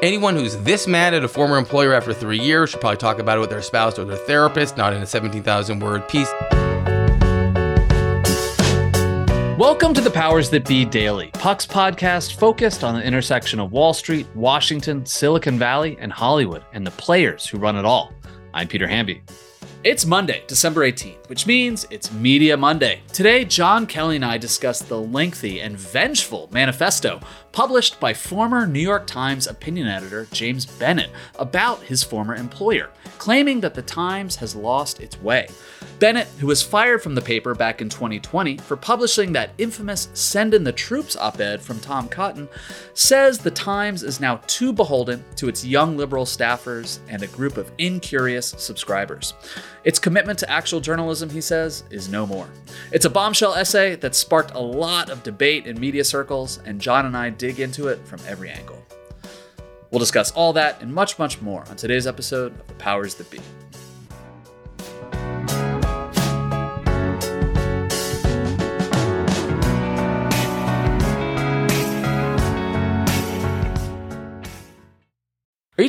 Anyone who's this mad at a former employer after 3 years should probably talk about it with their spouse or their therapist, not in a 17,000-word piece. Welcome to the Powers That Be Daily, Puck's podcast focused on the intersection of Wall Street, Washington, Silicon Valley, and Hollywood, and the players who run it all. I'm Peter Hamby. It's Monday, December 18th, which means it's Media Monday. Today, John Kelly and I discuss the lengthy and vengeful manifesto published by former New York Times opinion editor James Bennet about his former employer, claiming that the Times has lost its way. Bennet, who was fired from the paper back in 2020 for publishing that infamous Send in the Troops op-ed from Tom Cotton, says the Times is now too beholden to its young liberal staffers and a group of incurious subscribers. Its commitment to actual journalism, he says, is no more. It's a bombshell essay that sparked a lot of debate in media circles, and John and I dig into it from every angle. We'll discuss all that and much, much more on today's episode of The Powers That Be. Are you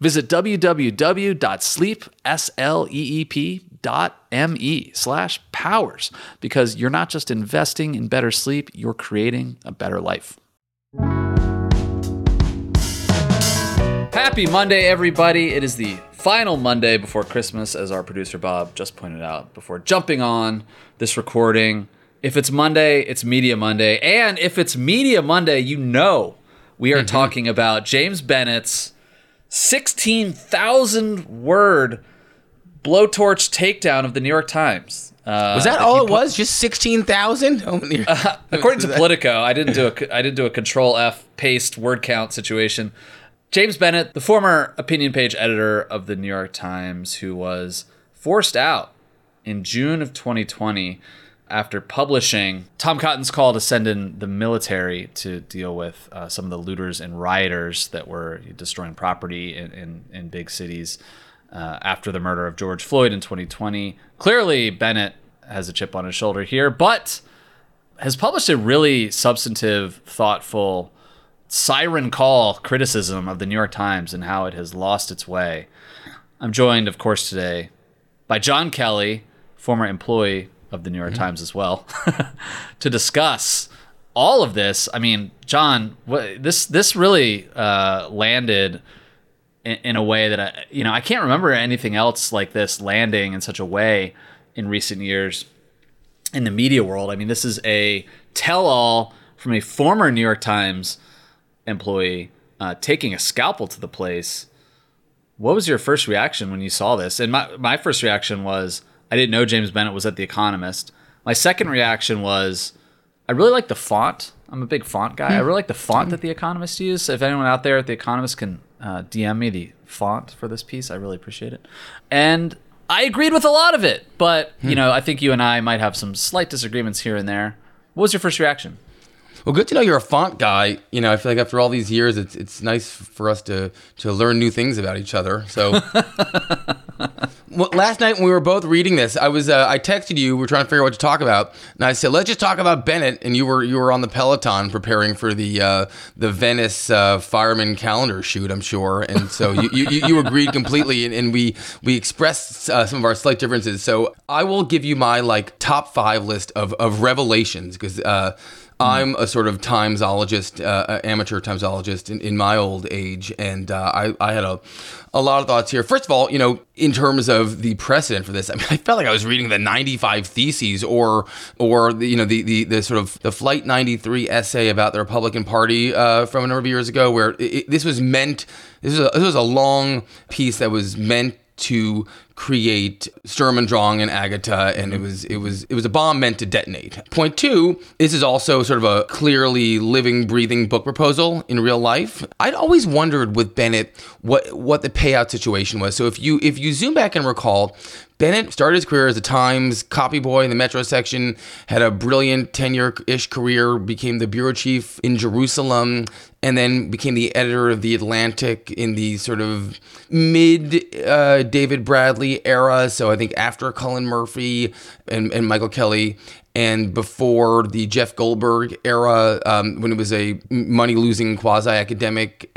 Visit www.sleep.me/powers because you're not just investing in better sleep, you're creating a better life. Happy Monday, everybody. It is the final Monday before Christmas, as our producer Bob just pointed out before jumping on this recording. If it's Monday, it's Media Monday. And if it's Media Monday, you know we are talking about James Bennett's 16,000-word blowtorch takedown of the New York Times. Was that all it was? Just 16,000? According to Politico, I didn't do a Control F paste word count situation. James Bennet, the former opinion page editor of the New York Times, who was forced out in June of 2020 after publishing Tom Cotton's call to send in the military to deal with some of the looters and rioters that were destroying property in big cities. After the murder of George Floyd in 2020. Clearly, Bennet has a chip on his shoulder here, but has published a really substantive, thoughtful, siren call criticism of the New York Times and how it has lost its way. I'm joined, of course, today by John Kelly, former employee of the New York Times as well, to discuss all of this. I mean, John, this really landed in a way that I can't remember anything else like this landing in such a way in recent years in the media world. I mean, this is a tell-all from a former New York Times employee taking a scalpel to the place. What was your first reaction when you saw this? And my first reaction was, I didn't know James Bennet was at The Economist. My second reaction was, I really like the font. I'm a big font guy. I really like the font that The Economist used. So if anyone out there at The Economist can DM me the font for this piece, I really appreciate it. And I agreed with a lot of it, but, you know, I think you and I might have some slight disagreements here and there. What was your first reaction? Well, good to know you're a font guy. You know, I feel like after all these years, it's nice for us to learn new things about each other. So, well, last night when we were both reading this, I texted you. We were trying to figure out what to talk about, and I said, "Let's just talk about Bennet." And you were on the Peloton preparing for the Venice fireman calendar shoot, I'm sure. And so you agreed completely, and we expressed some of our slight differences. So I will give you my like top 5 list of revelations because. I'm a sort of Timesologist, amateur Timesologist in my old age, and I had a lot of thoughts here. First of all, you know, in terms of the precedent for this, I mean, I felt like I was reading the 95 Theses or the, you know, the sort of the Flight 93 essay about the Republican Party from a number of years ago, where this was a long piece that was meant to create Sturm und Drang and Agatha, and it was a bomb meant to detonate. Point 2, this is also sort of a clearly living, breathing book proposal in real life. I'd always wondered with Bennet what the payout situation was. So if you zoom back and recall, Bennet started his career as a Times copy boy in the Metro section, had a brilliant 10-year-ish career, became the bureau chief in Jerusalem, and then became the editor of The Atlantic in the sort of mid-David Bradley era, so I think after Cullen Murphy and Michael Kelly, and before the Jeff Goldberg era, when it was a money-losing quasi-academic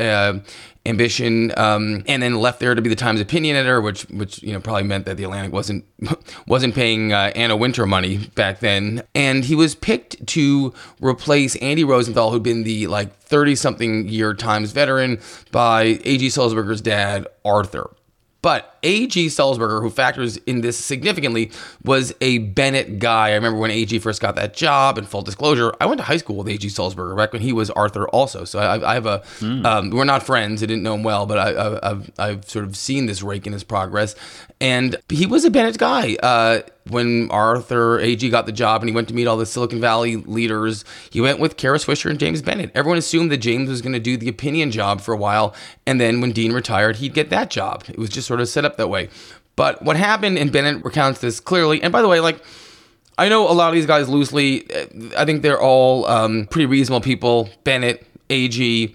ambition, and then left there to be the Times opinion editor, which you know probably meant that the Atlantic wasn't paying Anna Winter money back then. And he was picked to replace Andy Rosenthal, who'd been the like 30-something year Times veteran, by A.G. Sulzberger's dad, Arthur. But A.G. Sulzberger, who factors in this significantly, was a Bennet guy. I remember when A.G. first got that job, and full disclosure, I went to high school with A.G. Sulzberger back when he was Arthur also. So I have we're not friends. I didn't know him well, but I've sort of seen this rake in his progress. And he was a Bennet guy. When Arthur A.G. got the job and he went to meet all the Silicon Valley leaders, he went with Kara Swisher and James Bennet. Everyone assumed that James was going to do the opinion job for a while, and then when Dean retired, he'd get that job. It was just sort of set up that way. But what happened, and Bennet recounts this clearly, and by the way, like, I know a lot of these guys loosely, I think they're all pretty reasonable people, Bennet, A.G.,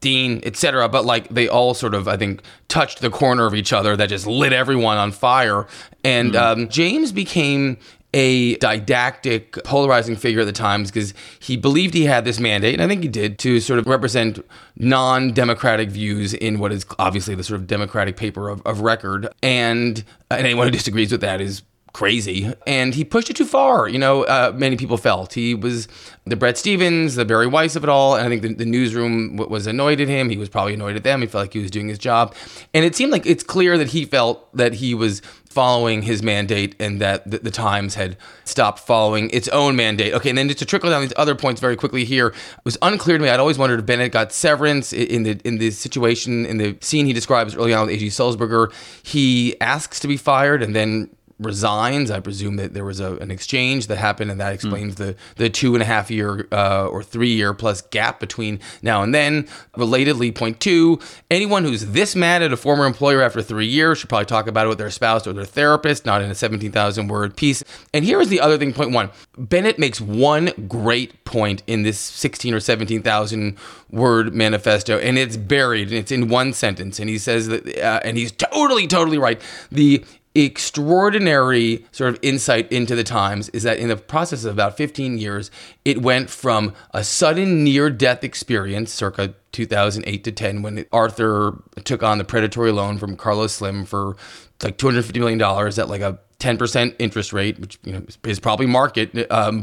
Dean, etc., but like they all sort of, I think, touched the corner of each other that just lit everyone on fire. And James became a didactic, polarizing figure at the Times because he believed he had this mandate, and I think he did, to sort of represent non-democratic views in what is obviously the sort of democratic paper of record. And anyone who disagrees with that is crazy, and he pushed it too far. You know, many people felt he was the Bret Stephens, the Barry Weiss of it all, and I think the newsroom was annoyed at him. He was probably annoyed at them. He felt like he was doing his job, and it seemed like it's clear that he felt that he was following his mandate and that the Times had stopped following its own mandate. Okay, and then just to trickle down these other points very quickly here, it was unclear to me. I'd always wondered if Bennet got severance in the situation, in the scene he describes early on with A.G. Sulzberger. He asks to be fired and then resigns. I presume that there was an exchange that happened, and that explains the 2.5 year or 3 year plus gap between now and then. Relatedly, point 2, anyone who's this mad at a former employer after 3 years should probably talk about it with their spouse or their therapist, not in a 17,000-word piece. And here is the other thing, point 1. Bennet makes one great point in this 16 or 17,000-word manifesto, and it's buried, and it's in one sentence, and he says that, and he's totally right, the extraordinary sort of insight into the Times is that in the process of about 15 years, it went from a sudden near-death experience, circa 2008 to 10, when Arthur took on the predatory loan from Carlos Slim for like $250 million at like a 10% interest rate, which, you know, is probably market,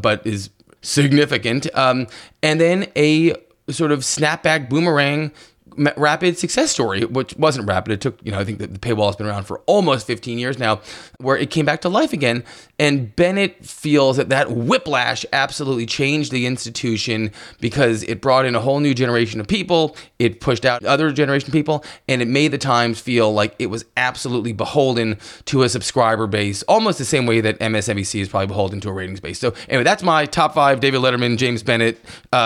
but is significant. And then a sort of snapback boomerang rapid success story, which wasn't rapid. It took, you know, I think the paywall has been around for almost 15 years now, where it came back to life again. And Bennet feels that whiplash absolutely changed the institution because it brought in a whole new generation of people. It pushed out other generation of people, and it made the Times feel like it was absolutely beholden to a subscriber base, almost the same way that MSNBC is probably beholden to a ratings base. So anyway, that's my top 5 David Letterman, James Bennet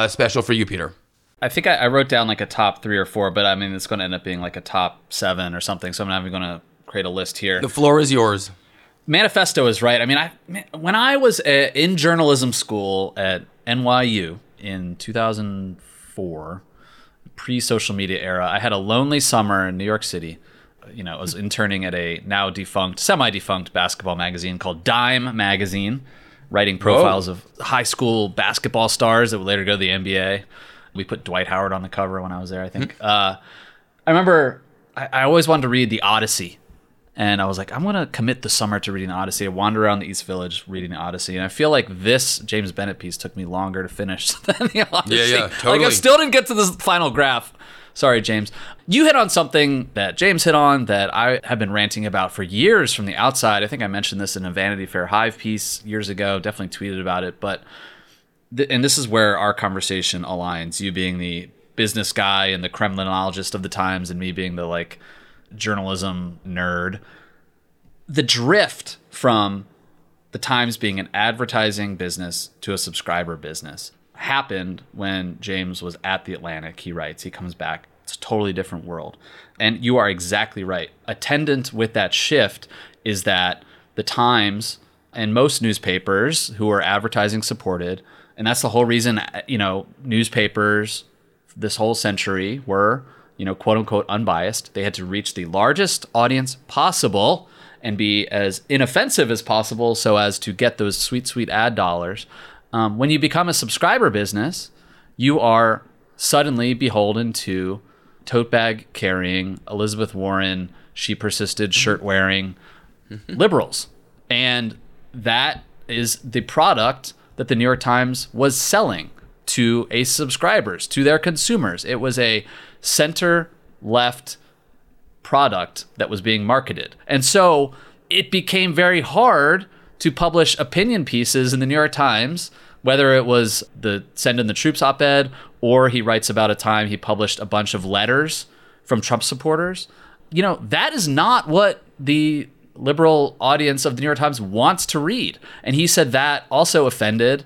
special for you, Peter. I think I wrote down like a top 3 or 4, but I mean, it's going to end up being like a top 7 or something. So I'm not even going to create a list here. The floor is yours. Manifesto is right. I mean, when I was in journalism school at NYU in 2004, pre-social media era, I had a lonely summer in New York City. You know, I was interning at a now defunct, semi-defunct basketball magazine called Dime Magazine, writing profiles of high school basketball stars that would later go to the NBA. We put Dwight Howard on the cover when I was there, I think. I remember I always wanted to read The Odyssey. And I was like, I'm going to commit the summer to reading The Odyssey. I wander around the East Village reading The Odyssey. And I feel like this James Bennet piece took me longer to finish than The Odyssey. Yeah, totally. Like, I still didn't get to this final graph. Sorry, James. You hit on something that James hit on that I have been ranting about for years from the outside. I think I mentioned this in a Vanity Fair Hive piece years ago. Definitely tweeted about it. But and this is where our conversation aligns. You being the business guy and the Kremlinologist of the Times, and me being the like journalism nerd. The drift from the Times being an advertising business to a subscriber business happened when James was at The Atlantic. He writes, he comes back. It's a totally different world. And you are exactly right. Attendant with that shift is that the Times and most newspapers who are advertising supported, and that's the whole reason, you know, newspapers this whole century were, you know, quote unquote unbiased. They had to reach the largest audience possible and be as inoffensive as possible so as to get those sweet, sweet ad dollars. When you become a subscriber business, you are suddenly beholden to tote bag carrying, Elizabeth Warren, she persisted, shirt wearing liberals. And that is the product that the New York Times was selling to its subscribers, to their consumers. It was a center-left product that was being marketed. And so it became very hard to publish opinion pieces in the New York Times, whether it was the Send in the Troops op-ed, or he writes about a time he published a bunch of letters from Trump supporters. You know, that is not what the liberal audience of the New York Times wants to read. And he said that also offended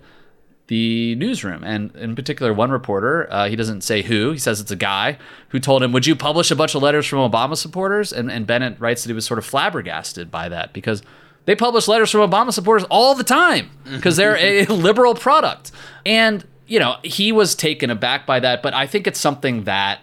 the newsroom, and in particular one reporter, he doesn't say who, he says it's a guy who told him, would you publish a bunch of letters from Obama supporters? And Bennet writes that he was sort of flabbergasted by that because they publish letters from Obama supporters all the time because they're a liberal product. And, you know, he was taken aback by that, but I think it's something that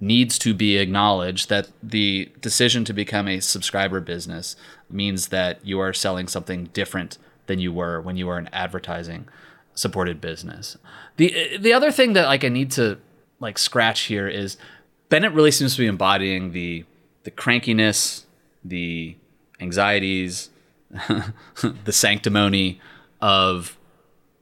needs to be acknowledged, that the decision to become a subscriber business means that you are selling something different than you were when you were in advertising supported business. The other thing that like I need to like scratch here is Bennet really seems to be embodying the crankiness, the anxieties, the sanctimony of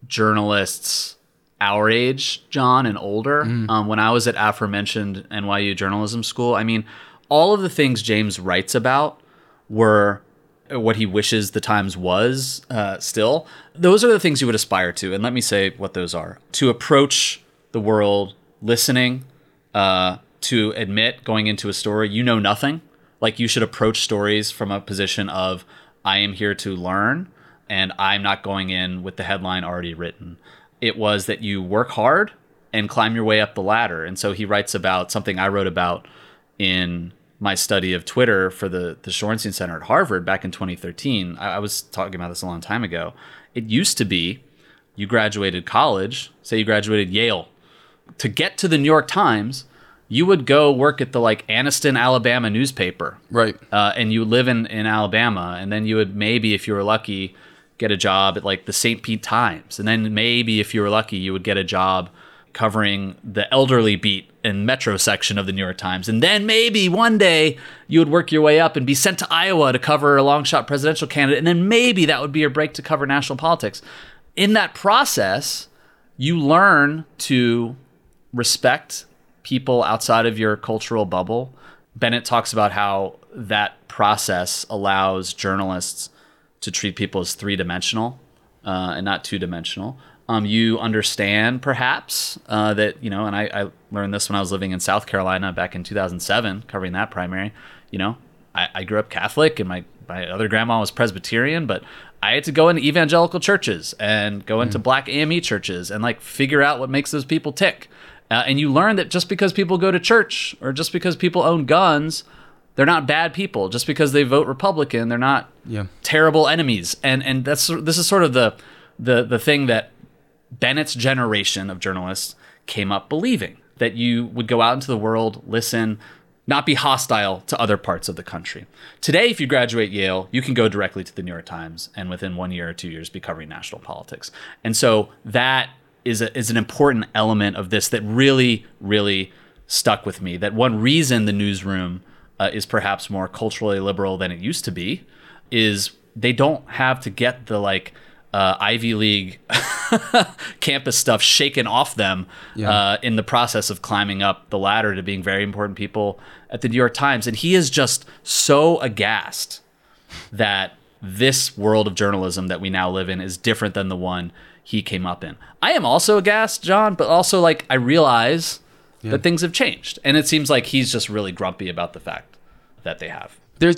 journalists our age, John, and older. When I was at aforementioned NYU journalism school, I mean, all of the things James writes about were what he wishes the Times was still. Those are the things you would aspire to. And let me say what those are. To approach the world listening, to admit going into a story, you know nothing. Like you should approach stories from a position of, I am here to learn and I'm not going in with the headline already written. It was that you work hard and climb your way up the ladder. And so he writes about something I wrote about in my study of Twitter for the Shorenstein Center at Harvard back in 2013. I was talking about this a long time ago. It used to be you graduated college, say you graduated Yale. To get to the New York Times, you would go work at the like Anniston, Alabama newspaper. Right. And you live in Alabama. And then you would maybe, if you were lucky, get a job at like the St. Pete Times. And then maybe if you were lucky, you would get a job covering the elderly beat and metro section of the New York Times. And then maybe one day you would work your way up and be sent to Iowa to cover a long shot presidential candidate. And then maybe that would be your break to cover national politics. In that process, you learn to respect people outside of your cultural bubble. Bennet talks about how that process allows journalists to treat people as three-dimensional and not two-dimensional. You understand, perhaps, that, you know, and I learned this when I was living in South Carolina back in 2007, covering that primary. You know, I grew up Catholic and my other grandma was Presbyterian, but I had to go into evangelical churches and go into Black AME churches and like figure out what makes those people tick. And you learn that just because people go to church or just because people own guns, They're not bad people. Just because they vote Republican, they're not terrible enemies. And this is sort of the thing that Bennett's generation of journalists came up believing, that you would go out into the world, listen, not be hostile to other parts of the country. Today, if you graduate Yale, you can go directly to the New York Times and within 1 year or 2 years be covering national politics. And so that is an important element of this that really, really stuck with me, that one reason the newsroom is perhaps more culturally liberal than it used to be is they don't have to get the Ivy League campus stuff shaken off them in the process of climbing up the ladder to being very important people at the New York Times. And he is just so aghast that this world of journalism that we now live in is different than the one he came up in. I am also aghast, John, but also I realize that things have changed. And it seems like he's just really grumpy about the fact that they have. There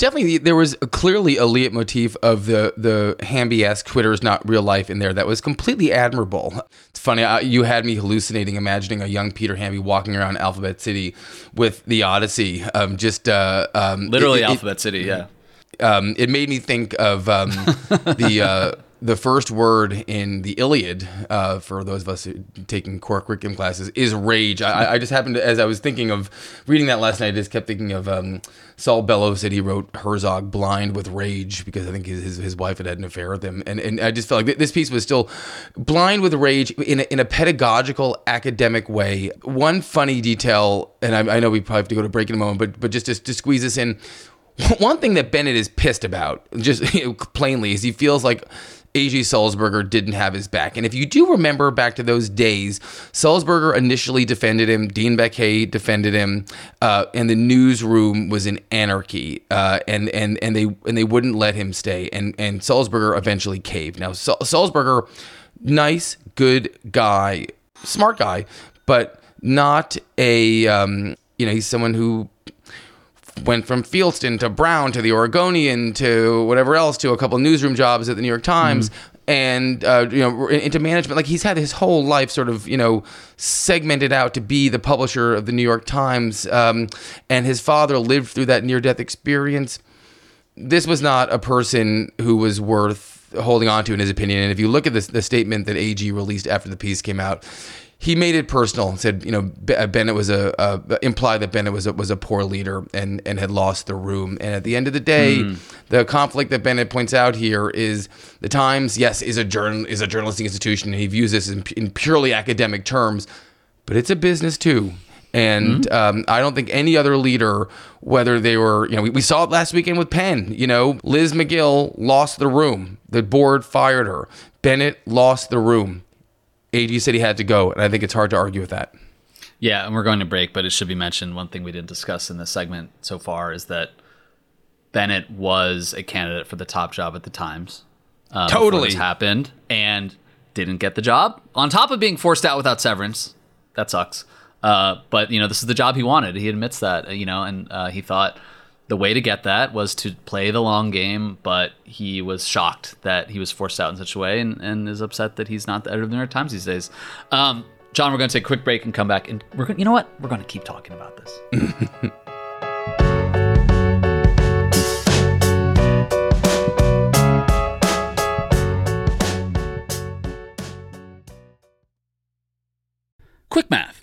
was clearly a leitmotif of the Hamby-esque Twitter is not real life in there that was completely admirable. It's funny, you had me hallucinating, imagining a young Peter Hamby walking around Alphabet City with the Odyssey. Literally Alphabet City, yeah. It made me think of the first word in the Iliad, for those of us taking core curriculum classes, is rage. I just happened to, as I was thinking of reading that last night, I just kept thinking of Saul Bellows said he wrote Herzog blind with rage because I think his wife had an affair with him. And I just felt like this piece was still blind with rage in a pedagogical, academic way. One funny detail, and I know we probably have to go to break in a moment, but just to squeeze this in, one thing that Bennet is pissed about, just plainly, is he feels like A.G. Sulzberger didn't have his back. And if you do remember back to those days, Sulzberger initially defended him, Dean Baquet defended him, and the newsroom was in anarchy, and they wouldn't let him stay, and Sulzberger eventually caved. Now, Sulzberger, nice, good guy, smart guy, but not a, he's someone who went from Fieldston to Brown to the Oregonian to whatever else to a couple of newsroom jobs at the New York Times and into management. Like, he's had his whole life sort of segmented out to be the publisher of the New York Times, and his father lived through that near-death experience. This was not a person who was worth holding on to in his opinion. And if you look at the statement that AG released after the piece came out, he made it personal and said, Bennet was implied that Bennet was a poor leader and had lost the room. And at the end of the day, the conflict that Bennet points out here is the Times, yes, is a journalistic institution, and he views this in purely academic terms, but it's a business too. And I don't think any other leader, whether they were, we saw it last weekend with Penn, Liz McGill lost the room. The board fired her. Bennet lost the room. A.G. said he had to go, and I think it's hard to argue with that. Yeah, and we're going to break, but it should be mentioned, one thing we didn't discuss in this segment so far is that Bennet was a candidate for the top job at the Times. Totally. This happened, and didn't get the job. On top of being forced out without severance. That sucks. But, this is the job he wanted. He admits that, and he thought the way to get that was to play the long game, but he was shocked that he was forced out in such a way and is upset that he's not the editor of the New York Times these days. John, we're going to take a quick break and come back, and we're going, you know what? We're going to keep talking about this. Quick math.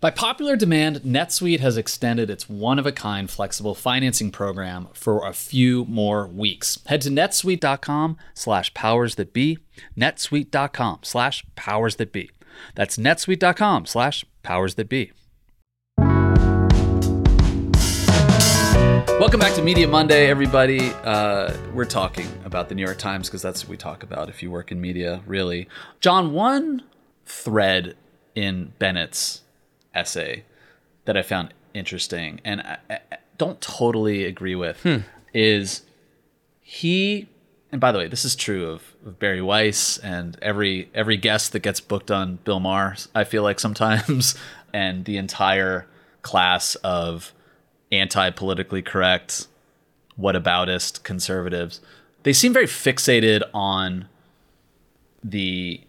By popular demand, NetSuite has extended its one-of-a-kind flexible financing program for a few more weeks. Head to netsuite.com/powers that be, netsuite.com/powers that be. That's netsuite.com/powers that be. Welcome back to Media Monday, everybody. We're talking about the New York Times because that's what we talk about if you work in media, really. John, one thread in Bennett's essay that I found interesting and I don't totally agree with is he, and by the way, this is true of Barry Weiss and every guest that gets booked on Bill Maher, I feel like sometimes, and the entire class of anti-politically correct, whataboutist conservatives. They seem very fixated on the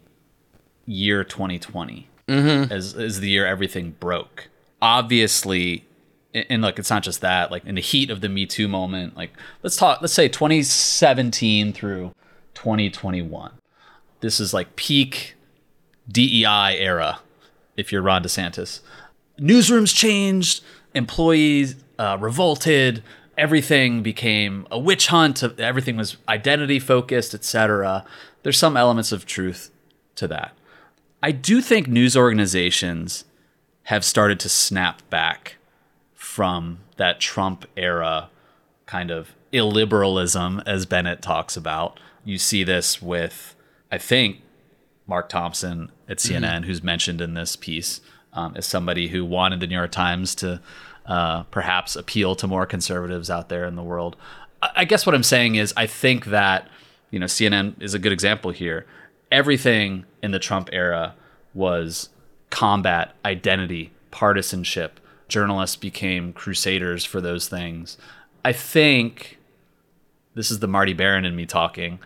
year 2020. Mm-hmm. As the year everything broke. Obviously, and look, it's not just that, like in the heat of the Me Too moment, like let's say 2017 through 2021. This is like peak DEI era, if you're Ron DeSantis. Newsrooms changed, employees revolted, everything became a witch hunt, everything was identity focused, etc. There's some elements of truth to that. I do think news organizations have started to snap back from that Trump era kind of illiberalism, as Bennett talks about. You see this with, I think, Mark Thompson at CNN, who's mentioned in this piece as somebody who wanted the New York Times to perhaps appeal to more conservatives out there in the world. I guess what I'm saying is I think that, you know, CNN is a good example here. Everything in the Trump era was combat, identity, partisanship. Journalists became crusaders for those things. I think, this is the Marty Baron in me talking,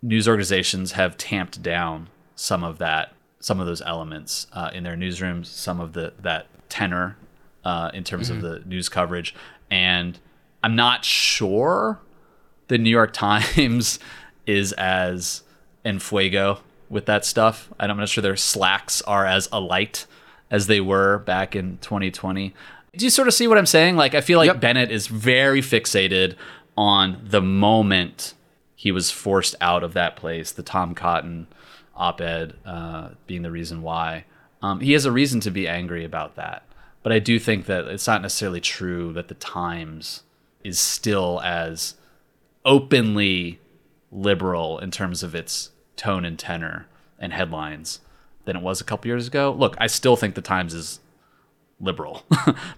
news organizations have tamped down some of that, some of those elements in their newsrooms, some of that tenor in terms of the news coverage. And I'm not sure the New York Times is as en fuego with that stuff. And I'm not sure their slacks are as alight as they were back in 2020. Do you sort of see what I'm saying? Like, I feel like Bennett is very fixated on the moment he was forced out of that place, the Tom Cotton op-ed being the reason why. He has a reason to be angry about that. But I do think that it's not necessarily true that the Times is still as openly liberal in terms of its tone and tenor and headlines than it was a couple years ago. Look, I still think the Times is liberal,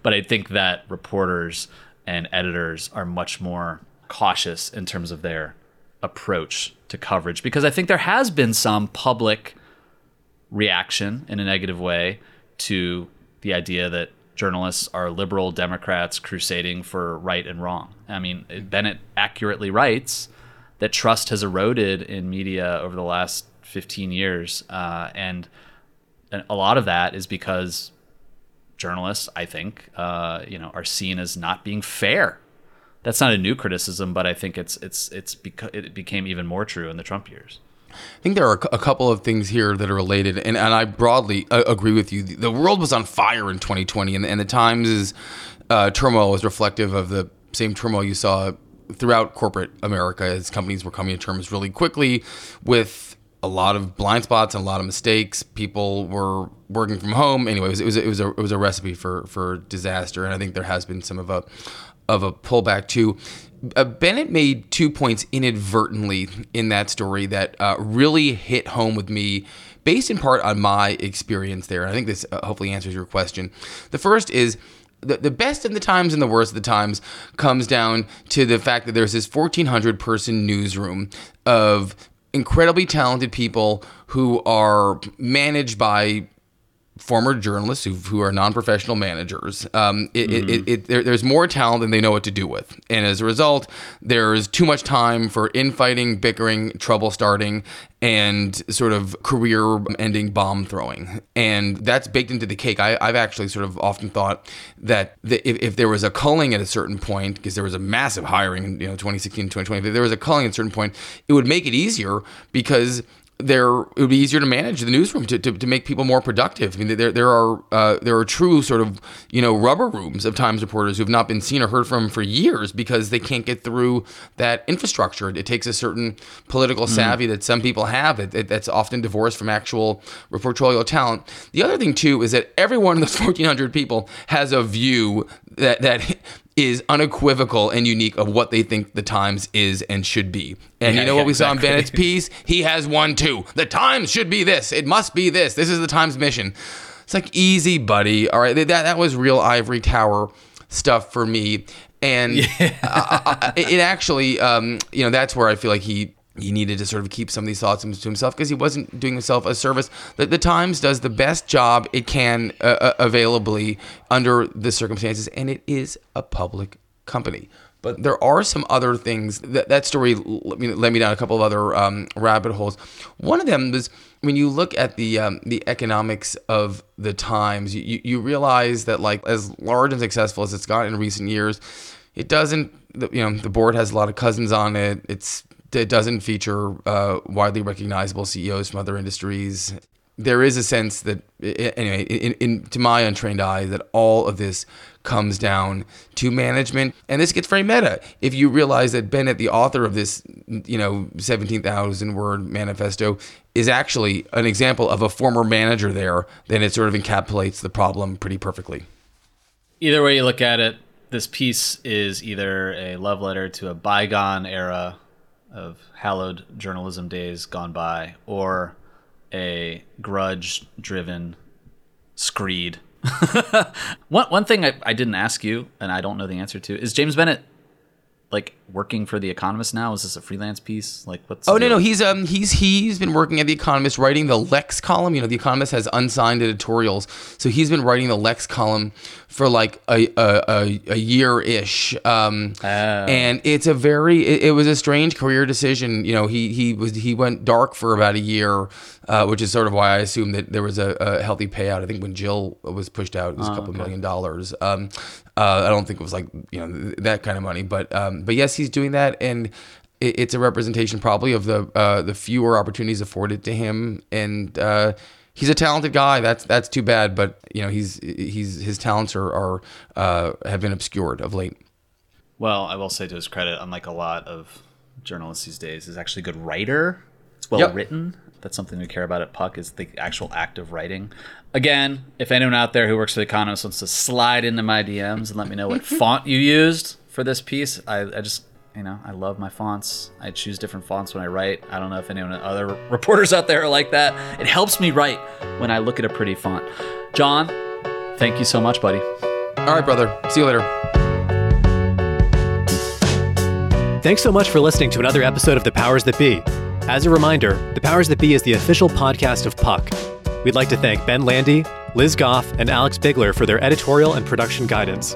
but I think that reporters and editors are much more cautious in terms of their approach to coverage, because I think there has been some public reaction in a negative way to the idea that journalists are liberal Democrats crusading for right and wrong. I mean, Bennett accurately writes that trust has eroded in media over the last 15 years. And a lot of that is because journalists, I think, are seen as not being fair. That's not a new criticism, but I think it became even more true in the Trump years. I think there are a couple of things here that are related, and I broadly agree with you. The world was on fire in 2020, and the Times' turmoil was reflective of the same turmoil you saw throughout corporate America, as companies were coming to terms really quickly with a lot of blind spots and a lot of mistakes. People were working from home. Anyway, it was a recipe for disaster, and I think there has been some of a pullback too. Bennett made 2 points inadvertently in that story that really hit home with me, based in part on my experience there. And I think this hopefully answers your question. The first is, the best of the Times and the worst of the Times comes down to the fact that there's this 1,400-person newsroom of incredibly talented people who are managed by former journalists who are non-professional managers. There's more talent than they know what to do with. And as a result, there's too much time for infighting, bickering, trouble starting, and sort of career-ending bomb throwing. And that's baked into the cake. I've actually sort of often thought that if there was a culling at a certain point, because there was a massive hiring in 2016, 2020, if there was a culling at a certain point, it would make it easier because it would be easier to manage the newsroom to make people more productive. I mean, there are true sort of, rubber rooms of Times reporters who have not been seen or heard from for years because they can't get through that infrastructure. It takes a certain political savvy that some people have that's often divorced from actual reportorial talent. The other thing, too, is that every one of those 1,400 people has a view that is unequivocal and unique of what they think the Times is and should be. And we saw in Bennett's piece? He has one too. The Times should be this. It must be this. This is the Times mission. It's like, easy, buddy. All right. That was real ivory tower stuff for me. And it actually, that's where I feel like he needed to sort of keep some of these thoughts to himself because he wasn't doing himself a service. The Times does the best job it can availably under the circumstances, and it is a public company. But there are some other things. That story led me down a couple of other rabbit holes. One of them was when you look at the economics of the Times, you realize that, like, as large and successful as it's gotten in recent years, it doesn't, the board has a lot of cousins on it. It doesn't feature widely recognizable CEOs from other industries. There is a sense that, anyway, to my untrained eye, that all of this comes down to management. And this gets very meta. If you realize that Bennet, the author of this, 17,000-word manifesto, is actually an example of a former manager there, then it sort of encapsulates the problem pretty perfectly. Either way you look at it, this piece is either a love letter to a bygone era of hallowed journalism days gone by, or a grudge-driven screed. One thing I didn't ask you, and I don't know the answer to, is James Bennet, like, working for The Economist now? Is this a freelance piece? Like, what's? Oh, no, he's been working at The Economist, writing the Lex column. The Economist has unsigned editorials, so he's been writing the Lex column for like a year ish, and it's a very it was a strange career decision. He went dark for about a year, which is sort of why I assume that there was a healthy payout. I think when Jill was pushed out, it was a couple million dollars. I don't think it was like that kind of money, but yes, he's doing that, and it's a representation probably of the fewer opportunities afforded to him. And he's a talented guy. That's too bad, but his talents are have been obscured of late. Well, I will say, to his credit, unlike a lot of journalists these days, is actually a good writer. It's well written. That's something we care about at Puck, is the actual act of writing. Again, if anyone out there who works for The Economist wants to slide into my DMs and let me know what font you used for this piece, I just, I love my fonts. I choose different fonts when I write. I don't know if anyone other reporters out there are like that. It helps me write when I look at a pretty font. John, thank you so much, buddy. All right, brother. See you later. Thanks so much for listening to another episode of The Powers That Be. As a reminder, The Powers That Be is the official podcast of Puck. We'd like to thank Ben Landy, Liz Goff, and Alex Bigler for their editorial and production guidance.